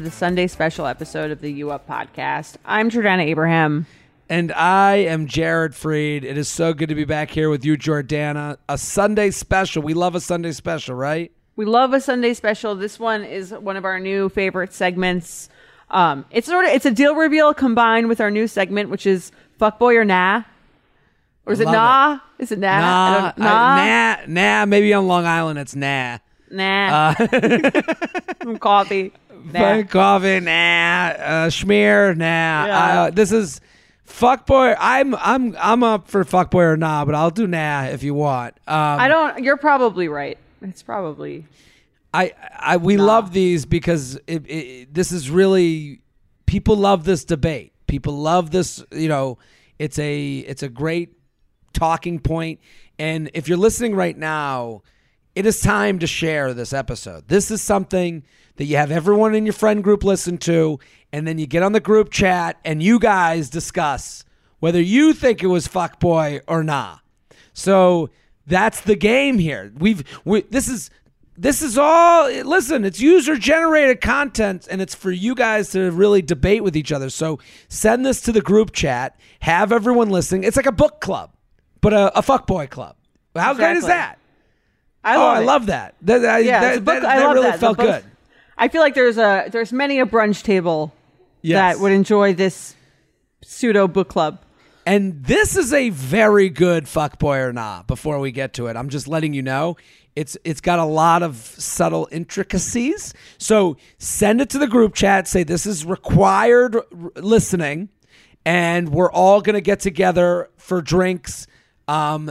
the Sunday Special episode of the You Up podcast. I'm Jordana Abraham. And I am Jared Fried. It is so good to be back here with you, Jordana. A Sunday Special. We love a Sunday Special, right? We love a Sunday Special. This one is one of our new favorite segments. It's a deal reveal combined with our new segment, which is F*ckboy or Nah? Or is it Nah? It. Is it Nah? Nah. Nah. Maybe on Long Island it's Nah. Nah. Coffee. Nah. Coffee. Nah. Schmear. Nah. Yeah. This is fuckboy. I'm up for fuckboy or nah, but I'll do nah if you want. You're probably right. It's probably. We love these because this is really, people love this debate. People love this. You know, it's a great talking point. And if you're listening right now, it is time to share this episode. This is something that you have everyone in your friend group listen to, and then you get on the group chat and you guys discuss whether you think it was fuckboy or nah. So that's the game here. This is all. Listen, it's user generated content, and it's for you guys to really debate with each other. So send this to the group chat. Have everyone listening. It's like a book club, but a fuckboy club. How exactly. Great is that? I love that. That felt good. I feel like there's many a brunch table that would enjoy this pseudo book club. And this is a very good fuckboy or nah. Before we get to it, I'm just letting you know it's got a lot of subtle intricacies. So send it to the group chat. Say this is required listening, and we're all gonna get together for drinks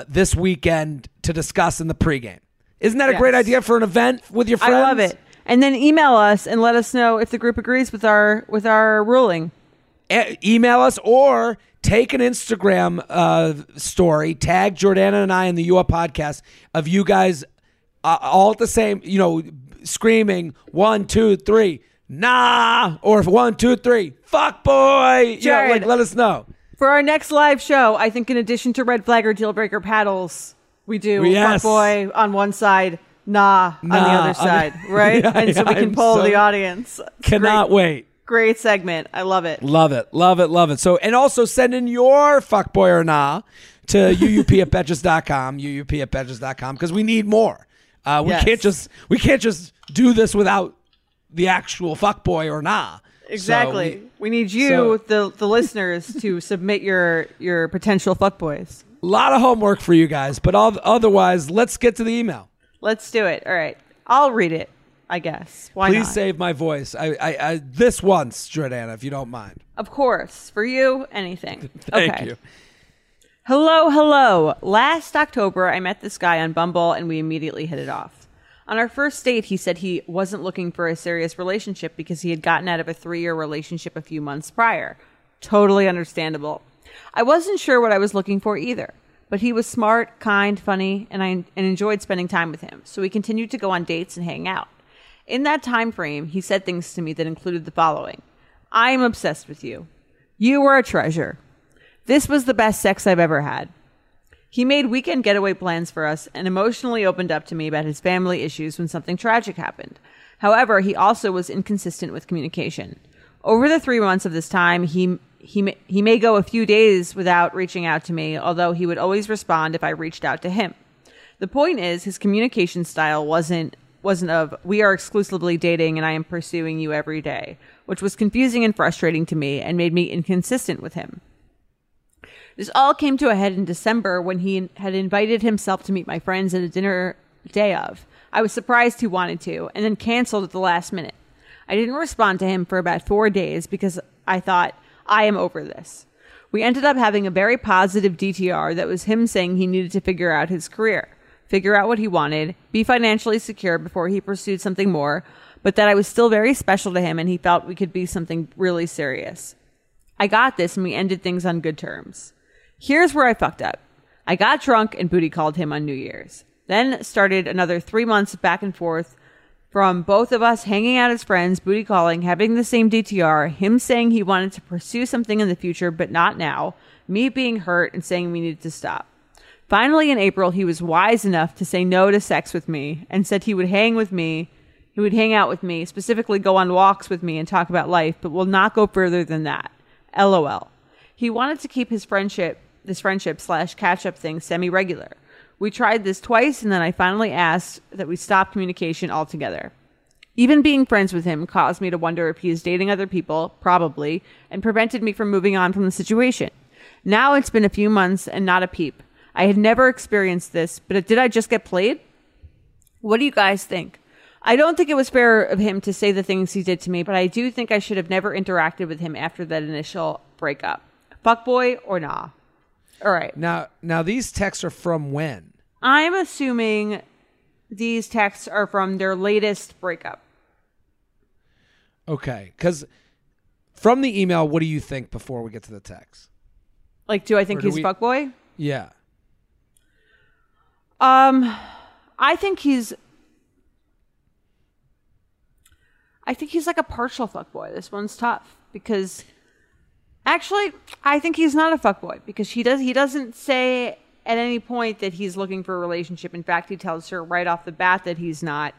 this weekend to discuss in the pregame. Isn't that a great idea for an event with your friends? I love it. And then email us and let us know if the group agrees with our ruling. Email us or take an Instagram story, tag Jordana and I in the UA podcast of you guys all at the same, screaming 1, 2, 3, nah, or 1, 2, 3, fuck boy. Yeah, let us know. For our next live show, I think in addition to red flag or deal breaker paddles, we do fuckboy on one side, nah on the other side, right? Yeah, and so we can poll the audience. Cannot wait. Great segment. I love it. Love it. So, and also send in your fuckboy or nah to uup@betches.com, uup@betches.com, because we need more. We can't just do this without the actual fuckboy or nah. Exactly. So we need you, the listeners, to submit your potential fuckboys. A lot of homework for you guys, but otherwise, let's get to the email. Let's do it. All right. I'll read it, I guess. Please save my voice. I this once, Jordana, if you don't mind. Of course. For you, anything. Thank you. Hello. Last October, I met this guy on Bumble, and we immediately hit it off. On our first date, he said he wasn't looking for a serious relationship because he had gotten out of a 3-year relationship a few months prior. Totally understandable. I wasn't sure what I was looking for either, but he was smart, kind, funny, and enjoyed spending time with him. So we continued to go on dates and hang out. In that time frame, he said things to me that included the following. I am obsessed with you. You were a treasure. This was the best sex I've ever had. He made weekend getaway plans for us and emotionally opened up to me about his family issues when something tragic happened. However, he also was inconsistent with communication. Over the 3 months of this time, he may go a few days without reaching out to me, although he would always respond if I reached out to him. The point is, his communication style wasn't of, we are exclusively dating and I am pursuing you every day, which was confusing and frustrating to me and made me inconsistent with him. This all came to a head in December when he had invited himself to meet my friends at a dinner day of. I was surprised he wanted to, and then canceled at the last minute. I didn't respond to him for about 4 days because I thought, I am over this. We ended up having a very positive DTR that was him saying he needed to figure out his career. figure out what he wanted, be financially secure before he pursued something more, but that I was still very special to him and he felt we could be something really serious. I got this and we ended things on good terms. Here's where I fucked up. I got drunk and booty called him on New Year's. Then started another 3 months back and forth from both of us hanging out as friends, booty calling, having the same DTR, him saying he wanted to pursue something in the future, but not now, me being hurt and saying we needed to stop. Finally, in April, he was wise enough to say no to sex with me and said he would hang with me. He would hang out with me, specifically go on walks with me and talk about life, but will not go further than that. LOL. He wanted to keep his friendship/catch-up thing semi-regular. We tried this twice, and then I finally asked that we stop communication altogether. Even being friends with him caused me to wonder if he is dating other people, probably, and prevented me from moving on from the situation. Now it's been a few months and not a peep. I had never experienced this, but did I just get played? What do you guys think? I don't think it was fair of him to say the things he did to me, but I do think I should have never interacted with him after that initial breakup. Fuckboy or nah? All right. Now these texts are from when? I'm assuming these texts are from their latest breakup. Okay. Because from the email, what do you think before we get to the text? Like, do I think he's fuckboy? Yeah. I think he's like a partial fuckboy. This one's tough because actually I think he's not a fuckboy because he doesn't say at any point that he's looking for a relationship. In fact, he tells her right off the bat that he's not.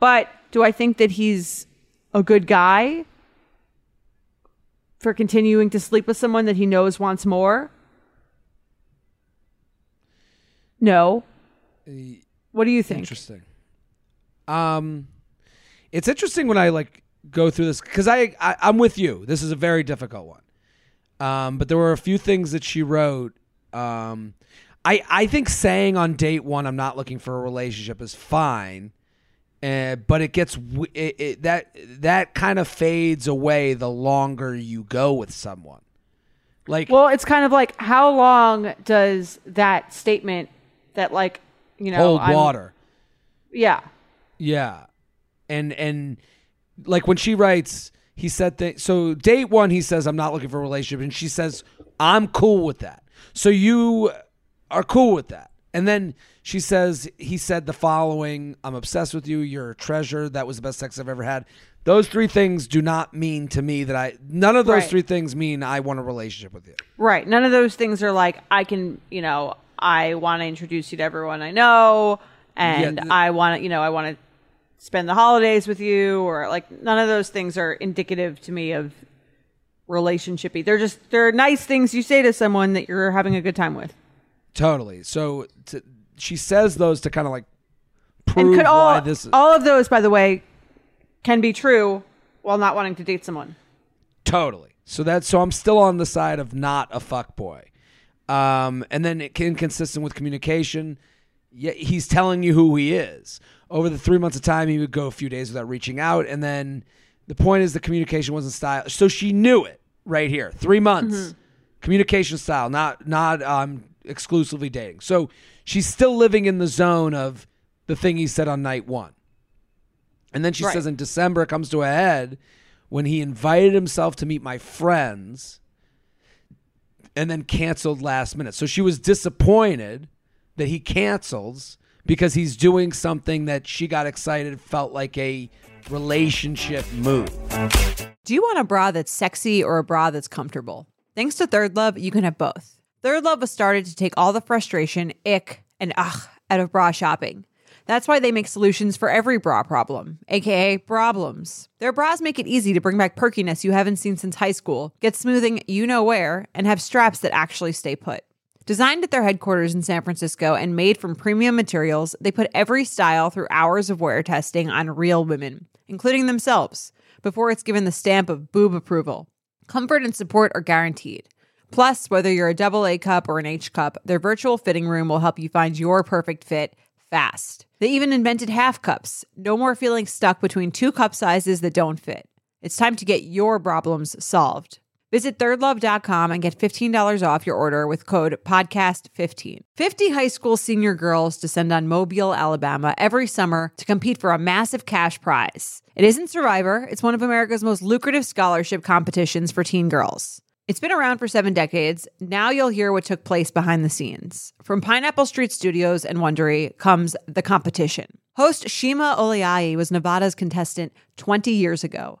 But do I think that he's a good guy for continuing to sleep with someone that he knows wants more? No. What do you think? Interesting. It's interesting when I like go through this because I'm with you. This is a very difficult one. But there were a few things that she wrote. I think saying on date one, I'm not looking for a relationship is fine. But it gets that kind of fades away the longer you go with someone. Like, well, it's kind of like how long does that statement that like, you know, hold water. Yeah. And like when she writes, he said that. So date one, he says, I'm not looking for a relationship. And she says, I'm cool with that. So you are cool with that. And then she says, he said the following, I'm obsessed with you. You're a treasure. That was the best sex I've ever had. Those three things do not mean to me that none of those right. Three things mean I want a relationship with you. Right. None of those things are like, I can, you know, I want to introduce you to everyone I know. And I want to spend the holidays with you, or like none of those things are indicative to me of relationshipy. They're nice things you say to someone that you're having a good time with. Totally. So she says those to kind of like prove why this is. All of those, by the way, can be true while not wanting to date someone. Totally. So I'm still on the side of not a fuckboy. And then it can consistent with communication. Yeah, he's telling you who he is. Over the 3 months of time, he would go a few days without reaching out. And then the point is the communication wasn't style. So she knew it right here. 3 months. Mm-hmm. Communication style, not exclusively dating. So she's still living in the zone of the thing he said on night one. And then she right. says in December, it comes to a head when he invited himself to meet my friends and then canceled last minute. So she was disappointed that he cancels because he's doing something that she got excited, felt like a relationship move. Do you want a bra that's sexy or a bra that's comfortable? Thanks to Third Love, you can have both. Third Love was started to take all the frustration, ick, and ugh out of bra shopping. That's why they make solutions for every bra problem, aka problems. Their bras make it easy to bring back perkiness you haven't seen since high school, get smoothing you know where, and have straps that actually stay put. Designed at their headquarters in San Francisco and made from premium materials, they put every style through hours of wear testing on real women, including themselves, before it's given the stamp of boob approval. Comfort and support are guaranteed. Plus, whether you're a AA cup or an H cup, their virtual fitting room will help you find your perfect fit fast. They even invented half cups. No more feeling stuck between two cup sizes that don't fit. It's time to get your problems solved. Visit thirdlove.com and get $15 off your order with code PODCAST15. 50 high school senior girls descend on Mobile, Alabama every summer to compete for a massive cash prize. It isn't Survivor. It's one of America's most lucrative scholarship competitions for teen girls. It's been around for 7 decades. Now you'll hear what took place behind the scenes. From Pineapple Street Studios and Wondery comes The Competition. Host Shima Oliai was Nevada's contestant 20 years ago.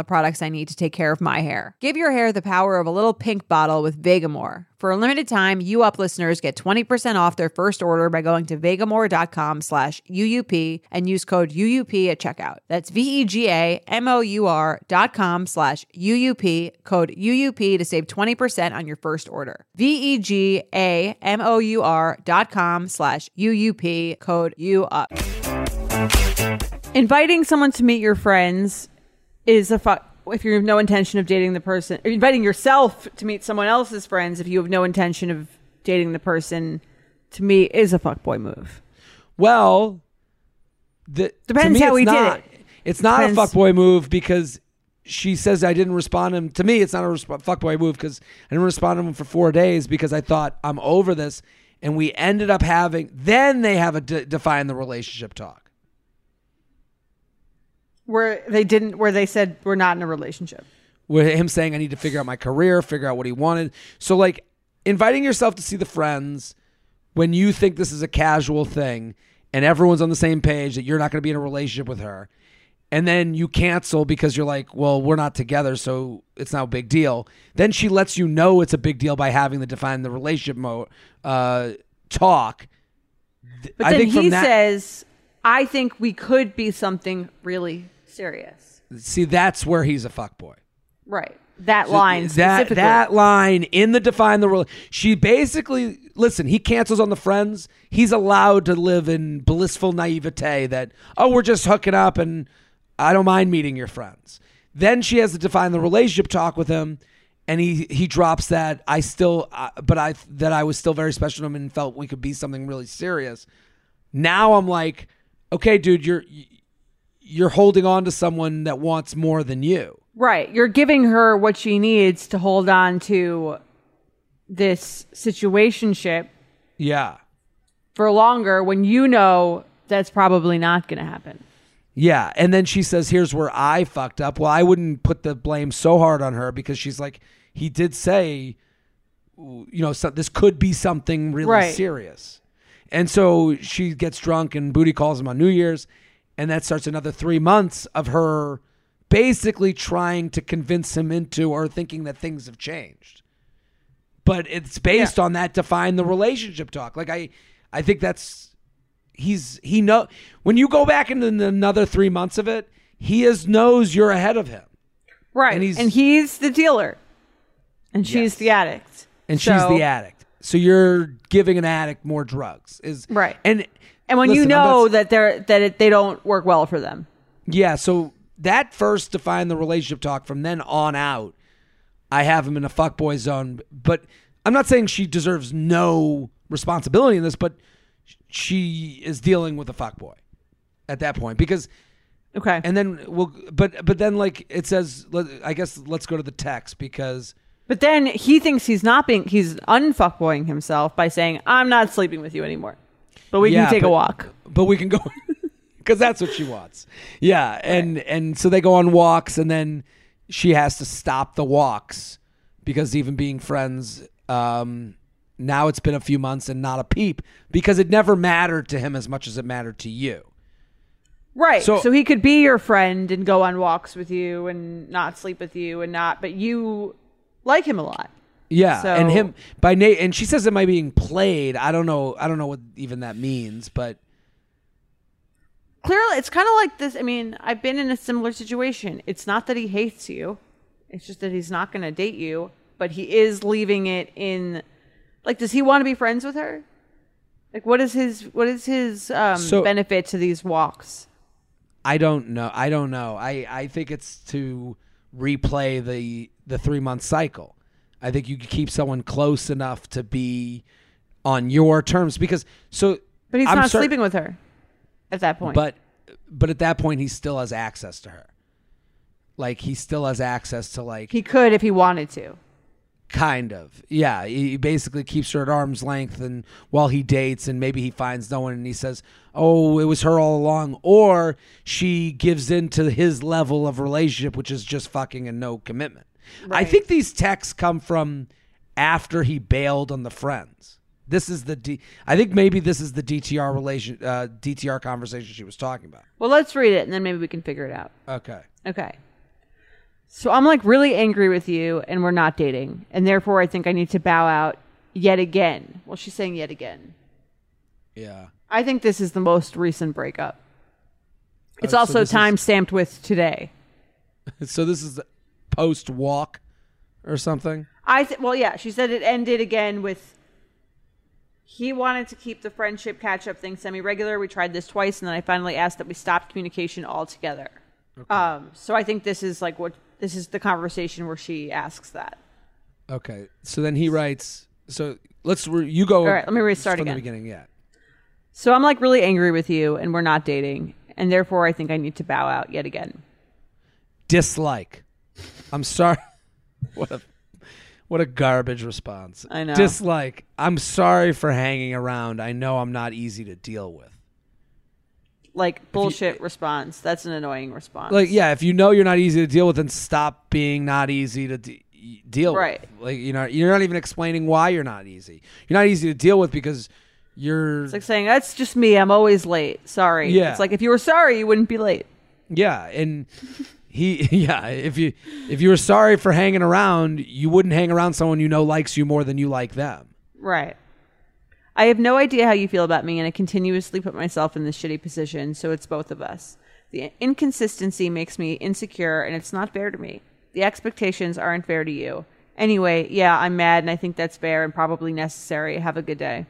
the products I need to take care of my hair. Give your hair the power of a little pink bottle with Vegamour. For a limited time, You Up listeners get 20% off their first order by going to vegamour.com/UUP and use code UUP at checkout. That's vegamour.com/UUP, code UUP to save 20% on your first order. vegamour.com/UUP, code UUP. Inviting someone to meet your friends is a if you have no intention of dating the person, or inviting yourself to meet someone else's friends if you have no intention of dating the person, to me is a fuckboy move. Well, depends how we did it. It's not a fuckboy move because she says I didn't respond to him. To me, it's not a fuckboy move because I didn't respond to him for 4 days because I thought I'm over this, and we ended up having. Then they have a define the relationship talk. Where they said we're not in a relationship. With him saying I need to figure out my career, figure out what he wanted. So like inviting yourself to see the friends when you think this is a casual thing and everyone's on the same page that you're not going to be in a relationship with her. And then you cancel because you're like, well, we're not together, so it's not a big deal. Then she lets you know it's a big deal by having the define the relationship talk. But I then think he says, I think we could be something really serious. See, that's where he's a fuckboy. Right. That line specifically. That line in the define the rule. She basically, listen, he cancels on the friends. He's allowed to live in blissful naivete that, oh, we're just hooking up and I don't mind meeting your friends. Then she has to define the relationship talk with him. And he drops that I was still very special to him and felt we could be something really serious. Now I'm like, okay, dude, you're holding on to someone that wants more than you. Right. You're giving her what she needs to hold on to this situationship. Yeah. For longer when you know that's probably not going to happen. Yeah. And then she says, here's where I fucked up. Well, I wouldn't put the blame so hard on her because she's like, he did say, you know, so this could be something really serious. And so she gets drunk and booty calls him on New Year's. And that starts another 3 months of her basically trying to convince him into or thinking that things have changed. But it's based on that define the relationship talk. Like I think that's when you go back into another 3 months of it, he knows you're ahead of him. Right. And he's the dealer. And she's the addict. She's the addict. So you're giving an addict more drugs, is right. And when listen, you know they don't work well for them. Yeah. So that first define the relationship talk from then on out, I have him in a fuckboy zone, but I'm not saying she deserves no responsibility in this, but she is dealing with a fuckboy at that point, because okay, and then we'll but then like it says, I guess let's go to the text because. But then he thinks he's unfuckboying himself by saying, I'm not sleeping with you anymore, but we can take a walk. But we can go because that's what she wants. Yeah. And so they go on walks, and then she has to stop the walks because even being friends, now it's been a few months and not a peep, because it never mattered to him as much as it mattered to you. Right. So he could be your friend and go on walks with you and not sleep with you and not, but you like him a lot. Yeah. So, and him by Nate, and she says, am I being played? I don't know what even that means, but clearly it's kind of like this. I mean, I've been in a similar situation. It's not that he hates you. It's just that he's not going to date you, but he is leaving it in, like, does he want to be friends with her? Like, what is his benefit to these walks? I don't know. I think it's to replay the 3-month cycle. I think you could keep someone close enough to be on your terms but he's sleeping with her at that point. But at that point, he still has access to her. Like, he still has access to, like, he could if he wanted to. Kind of. Yeah. He basically keeps her at arm's length, and while he dates, and maybe he finds no one and he says, oh, it was her all along. Or she gives in to his level of relationship, which is just fucking and no commitment. Right. I think these texts come from after he bailed on the friends. This is I think maybe this is the DTR DTR conversation she was talking about. Well, let's read it and then maybe we can figure it out. Okay. So I'm, like, really angry with you, and we're not dating, and therefore I think I need to bow out yet again. Well, she's saying yet again. Yeah. I think this is the most recent breakup. It's also time-stamped with today. So this is post-walk or something? Well, yeah. She said it ended again with, he wanted to keep the friendship catch-up thing semi-regular. We tried this twice, and then I finally asked that we stop communication altogether. Okay. So I think this is, like, this is the conversation where she asks that. Okay. So then he writes, so you go. All right, let me restart again. From the beginning, yeah. So I'm, like, really angry with you, and we're not dating, and therefore I think I need to bow out yet again. Dislike. I'm sorry. What a garbage response. I know. Dislike. I'm sorry for hanging around. I know I'm not easy to deal with. Like, bullshit response. That's an annoying response. Like, yeah, if you know you're not easy to deal with, then stop being not easy to deal with. Right. Like, you know, you're not even explaining why you're not easy. You're not easy to deal with because you're... It's like saying, that's just me. I'm always late. Sorry. Yeah. It's like, if you were sorry, you wouldn't be late. Yeah. And if you were sorry for hanging around, you wouldn't hang around someone you know likes you more than you like them. Right. I have no idea how you feel about me, and I continuously put myself in this shitty position, so it's both of us. The inconsistency makes me insecure, and it's not fair to me. The expectations aren't fair to you. Anyway, yeah, I'm mad, and I think that's fair and probably necessary. Have a good day.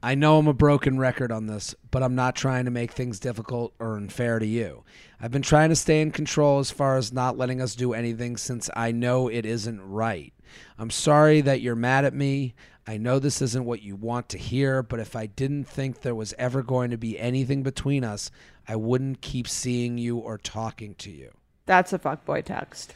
I know I'm a broken record on this, but I'm not trying to make things difficult or unfair to you. I've been trying to stay in control as far as not letting us do anything since I know it isn't right. I'm sorry that you're mad at me. I know this isn't what you want to hear, but if I didn't think there was ever going to be anything between us, I wouldn't keep seeing you or talking to you. That's a fuckboy text.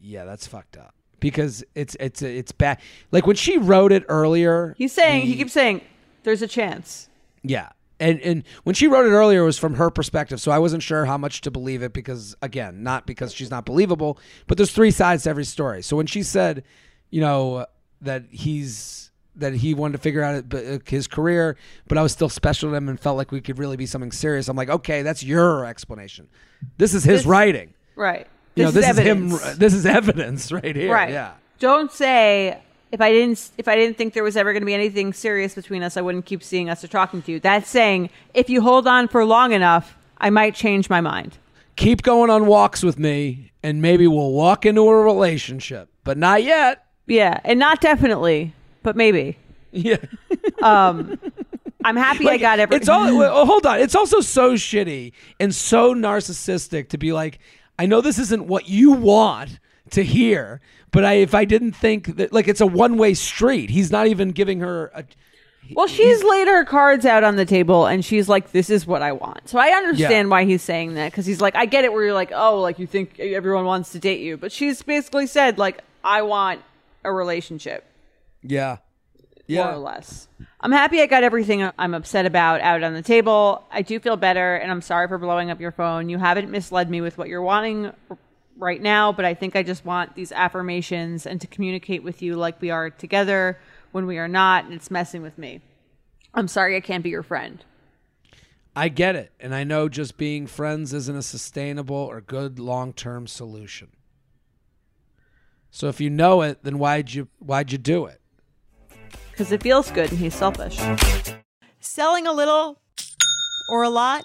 Yeah, that's fucked up. Because it's bad. Like, when she wrote it earlier... He keeps saying, there's a chance. Yeah. And when she wrote it earlier, it was from her perspective, so I wasn't sure how much to believe it because, again, not because she's not believable, but there's three sides to every story. So when she said, you know, that he wanted to figure out his career, but I was still special to him and felt like we could really be something serious. I'm like, okay, that's your explanation. This is his writing. Right. This is him. This is evidence right here. Right. Yeah. Don't say, if I didn't think there was ever going to be anything serious between us, I wouldn't keep seeing us or talking to you. That's saying, if you hold on for long enough, I might change my mind. Keep going on walks with me and maybe we'll walk into a relationship, but not yet. Yeah. And not definitely. But maybe. Yeah. I'm happy like, I got everything. Hold on. It's also so shitty and so narcissistic to be like, I know this isn't what you want to hear, but if I didn't think that, like, it's a one-way street. He's not even giving her a... Well, she's laid her cards out on the table and she's like, this is what I want. So I understand why he's saying that, because he's like, I get it where you're like, oh, like you think everyone wants to date you. But she's basically said, like, I want a relationship. Yeah. Yeah. More or less. I'm happy I got everything I'm upset about out on the table. I do feel better, and I'm sorry for blowing up your phone. You haven't misled me with what you're wanting right now, but I think I just want these affirmations and to communicate with you like we are together when we are not, and it's messing with me. I'm sorry I can't be your friend. I get it, and I know just being friends isn't a sustainable or good long-term solution. So if you know it, then why'd you do it? Because it feels good and he's selfish. Selling a little or a lot?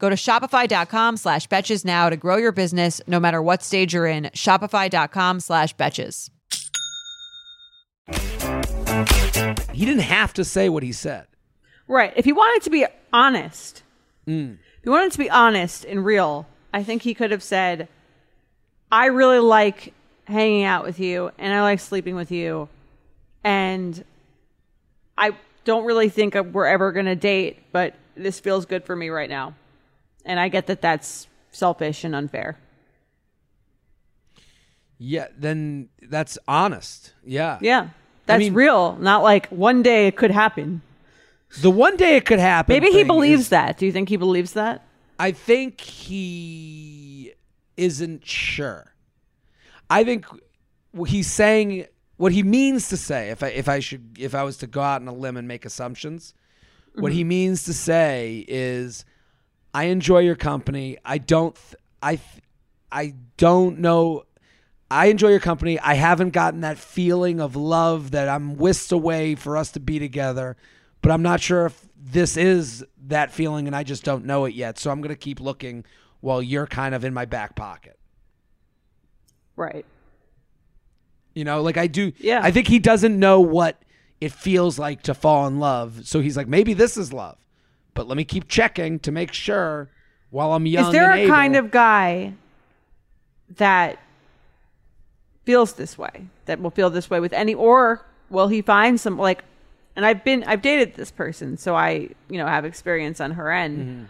Go to shopify.com/betches now to grow your business no matter what stage you're in. Shopify.com/betches. He didn't have to say what he said. Right. If he wanted to be honest... If he wanted to be honest and real, I think he could have said, I really like hanging out with you and I like sleeping with you and I don't really think we're ever going to date, but this feels good for me right now. And I get that that's selfish and unfair. Yeah, then that's honest. Yeah. Yeah, that's real. Not like one day it could happen. The one day it could happen. Maybe he believes that. Do you think he believes that? I think he isn't sure. I think he's saying what he means to say. If I was to go out on a limb and make assumptions, what he means to say is, I enjoy your company. I don't know. I enjoy your company. I haven't gotten that feeling of love that I'm whisked away for us to be together. But I'm not sure if this is that feeling and I just don't know it yet. So I'm going to keep looking while you're kind of in my back pocket. Right. You know, like I do. Yeah. I think he doesn't know what it feels like to fall in love. So he's like, maybe this is love, but let me keep checking to make sure while I'm young. Is there a kind of guy that feels this way, that will feel this way with any, or will he find some like, and I've dated this person, so I, you know, have experience on her end. Mm-hmm.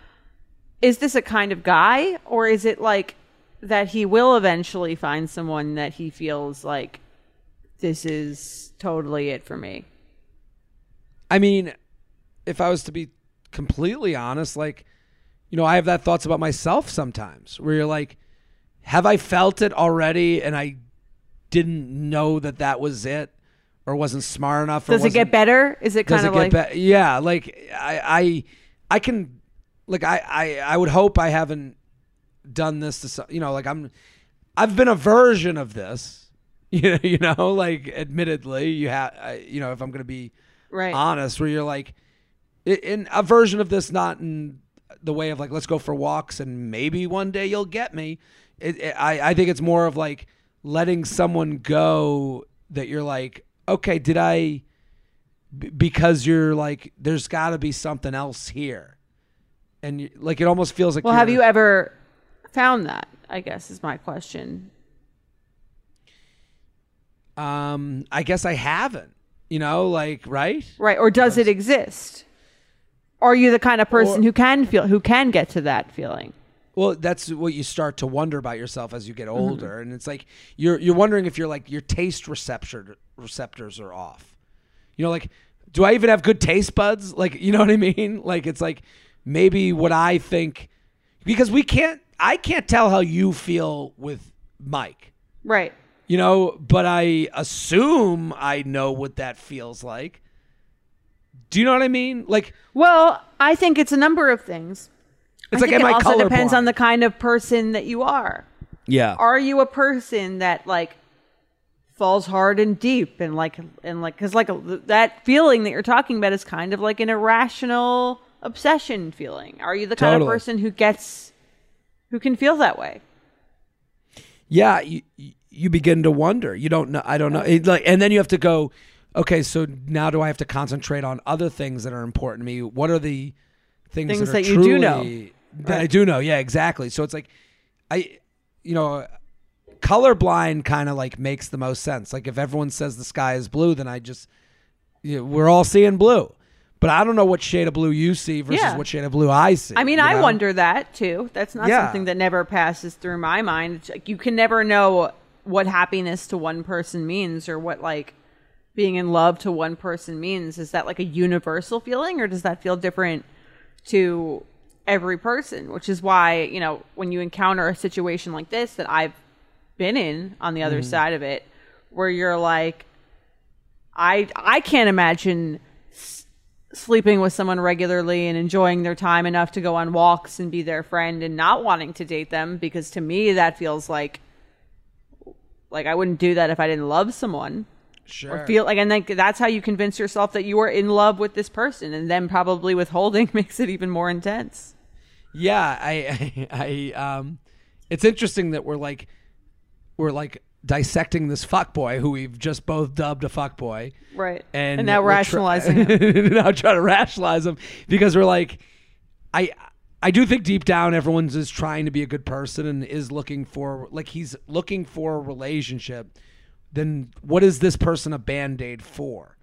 Is this a kind of guy, or is it like that he will eventually find someone that he feels like this is totally it for me? I mean, if I was to be completely honest, like, you know, I have that thoughts about myself sometimes where you're like, have I felt it already? And I didn't know that was it. Or wasn't smart enough. Does it get better? Is it kind of like... Yeah, like I can... Like I would hope I haven't done this to... You know, like I've been a version of this. You know, like admittedly, you know, if I'm going to be honest, where you're like... in a version of this, not in the way of like, let's go for walks and maybe one day you'll get me. I think it's more of like letting someone go that you're like... Okay, did I, because you're like, there's got to be something else here. And you, like, it almost feels like... Well, have you ever found that, I guess, is my question. I guess I haven't. You know, like, right? Right. Or does it exist? Are you the kind of person who can feel, who can get to that feeling? Well, that's what you start to wonder about yourself as you get older. Mm-hmm. And it's like, you're wondering if you're like, your taste receptors are off. You know, like, do I even have good taste buds? Like, you know what I mean? Like, it's like, maybe what I think, because I can't tell how you feel with Mike. Right. You know, but I assume I know what that feels like. Do you know what I mean? Like, well, I think it's a number of things. It's like, am I colorblind? It also depends on the kind of person that you are. Yeah. Are you a person that like falls hard and deep and like, because like that feeling that you're talking about is kind of like an irrational obsession feeling. Are you the kind of person who can feel that way? Yeah. You begin to wonder. You don't know. I don't know. It, like, and then you have to go, okay, so now do I have to concentrate on other things that are important to me? What are the things that you do know? That right. I do know. Yeah, exactly. So it's like, colorblind kind of like makes the most sense. Like if everyone says the sky is blue, then I just, we're all seeing blue. But I don't know what shade of blue you see versus what shade of blue I see. I mean, I wonder that too. That's not something that never passes through my mind. It's like, you can never know what happiness to one person means, or what like being in love to one person means. Is that like a universal feeling, or does that feel different to every person? Which is why, you know, when you encounter a situation like this that I've been in on the other side of it, where you're like, I can't imagine sleeping with someone regularly and enjoying their time enough to go on walks and be their friend and not wanting to date them, because to me that feels like I wouldn't do that if I didn't love someone. Sure. Or feel like, and then that's how you convince yourself that you are in love with this person, and then probably withholding makes it even more intense. Yeah, I it's interesting that we're like dissecting this fuckboy who we've just both dubbed a fuckboy, right? And now rationalizing him. Now trying to rationalize him, because we're like, I do think deep down everyone's is trying to be a good person and is looking for, like, he's looking for a relationship. Then what is this person a Band-Aid for?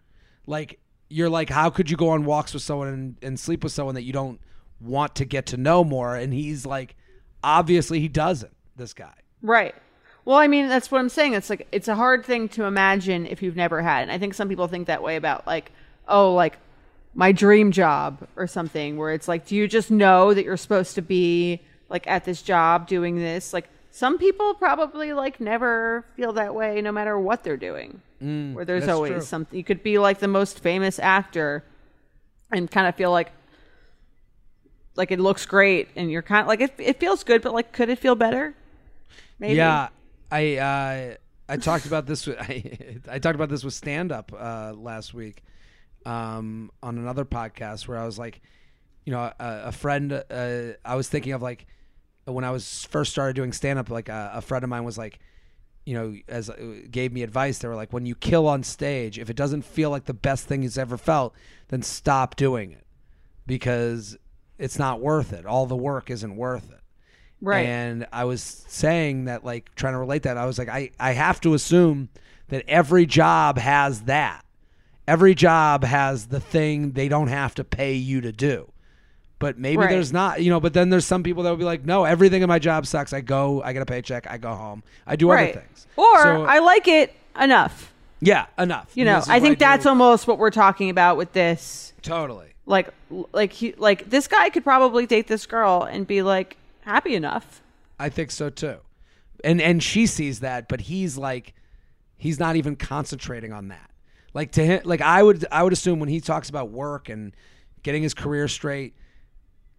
Like, you're like, how could you go on walks with someone and sleep with someone that you don't want to get to know more? And he's like, obviously he doesn't, this guy. Right. Well, I mean, that's what I'm saying. It's like, it's a hard thing to imagine if you've never had it. And I think some people think that way about like, oh, like, my dream job or something, where it's like, do you just know that you're supposed to be like at this job doing this? Like, some people probably like never feel that way no matter what they're doing, where there's always something. You could be like the most famous actor and kind of feel like it looks great, and you're kind of like, it feels good, but like, could it feel better? Maybe. Yeah. I talked about this with, I talked about this with stand up last week. On another podcast, where I was like, you know, a friend, I was thinking of like, when I was first started doing stand up, like a friend of mine was like, you know, as gave me advice. They were like, when you kill on stage, if it doesn't feel like the best thing he's ever felt, then stop doing it, because it's not worth it. All the work isn't worth it. Right. And I was saying that, like, trying to relate that. I was like, I have to assume that every job has that. Every job has the thing they don't have to pay you to do. But maybe there's not, you know, but then there's some people that would be like, no, everything in my job sucks. I get a paycheck. I go home. I do other things. Or I like it enough. Yeah, enough. You know, I think that's almost what we're talking about with this. Totally. Like this guy could probably date this girl and be like happy enough. I think so too. And she sees that, but he's like, he's not even concentrating on that. Like, to him, like, I would assume when he talks about work and getting his career straight,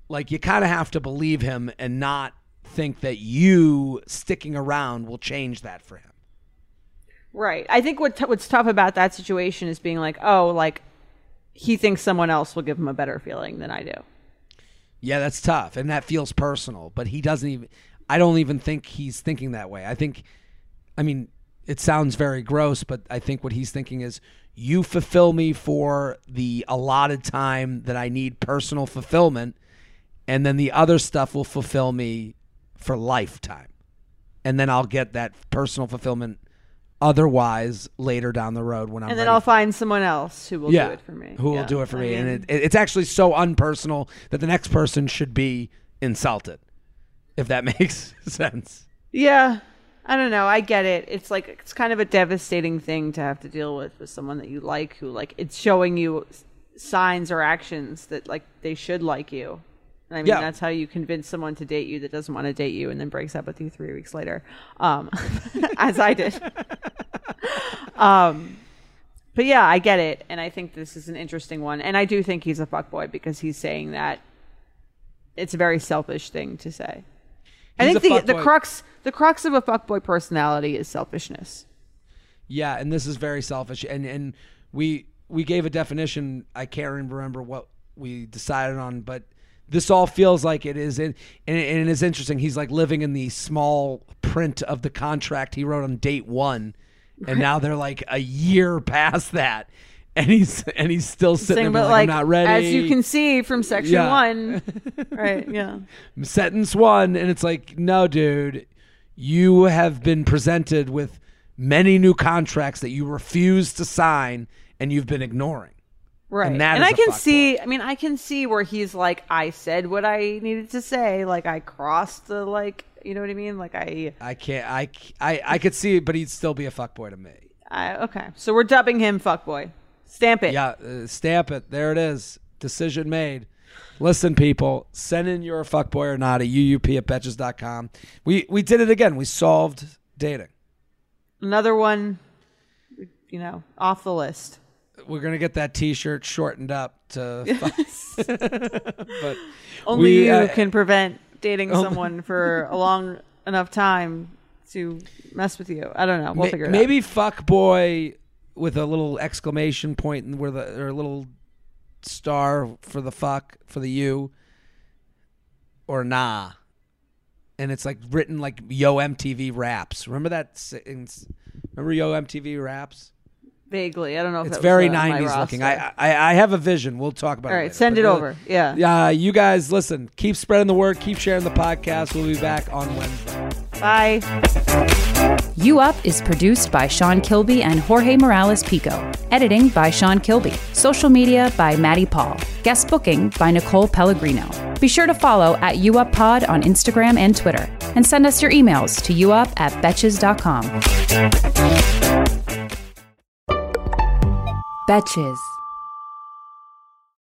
like, you kind of have to believe him and not think that you sticking around will change that for him. Right. I think what's tough about that situation is being like, oh, like, he thinks someone else will give him a better feeling than I do. Yeah, that's tough. And that feels personal, but he doesn't even, I don't even think he's thinking that way. I think, I mean, it sounds very gross, but I think what he's thinking is, you fulfill me for the allotted time that I need personal fulfillment, and then the other stuff will fulfill me for lifetime. And then I'll get that personal fulfillment Otherwise, later down the road when I'm and then ready I'll find someone else who will do it for me. Who will do it for me. And it's actually so unpersonal that the next person should be insulted, if that makes sense. Yeah. I don't know. I get it. It's like, it's kind of a devastating thing to have to deal with someone that you like, who like, it's showing you signs or actions that like they should like you. I mean, that's how you convince someone to date you that doesn't want to date you and then breaks up with you 3 weeks later, as I did. But yeah, I get it. And I think this is an interesting one. And I do think he's a fuckboy because he's saying that it's a very selfish thing to say. He's I think the crux of a fuckboy personality is selfishness. Yeah, and this is very selfish. And we gave a definition. I can't remember what we decided on, but this all feels like it is, and it is interesting. He's like living in the small print of the contract he wrote on date one, and now they're like a year past that, and he's still sitting there like, I'm not ready. As you can see from section one, right? Yeah, sentence one, and it's like, no, dude, you have been presented with many new contracts that you refuse to sign, and you've been ignoring. Right. And I can see, boy. I mean, I can see where he's like, I said what I needed to say. Like I crossed the, like, you know what I mean? Like I could see it, but he'd still be a fuckboy to me. Okay. So we're dubbing him fuckboy. Stamp it. Yeah. Stamp it. There it is. Decision made. Listen, people, send in your fuckboy or not at uup@betches.com. We did it again. We solved dating. Another one, you know, off the list. We're going to get that t-shirt shortened up to but only you can prevent dating someone for a long enough time to mess with you. I don't know. We'll figure it out. Maybe fuck boy with a little exclamation point and where or a little star for the fuck for the you or nah. And it's like written like Yo MTV Raps. Remember that? Remember Yo MTV Raps? Vaguely. I don't know if it's very 90s looking. I have a vision. We'll talk about it. All right, later. Send it over. Yeah. Yeah, you guys listen. Keep spreading the word, keep sharing the podcast. We'll be back on Wednesday. Bye. You Up is produced by Sean Kilby and Jorge Morales Pico. Editing by Sean Kilby. Social media by Maddie Paul. Guest booking by Nicole Pellegrino. Be sure to follow at YouUpPod on Instagram and Twitter. And send us your emails to youup@betches.com. Betches.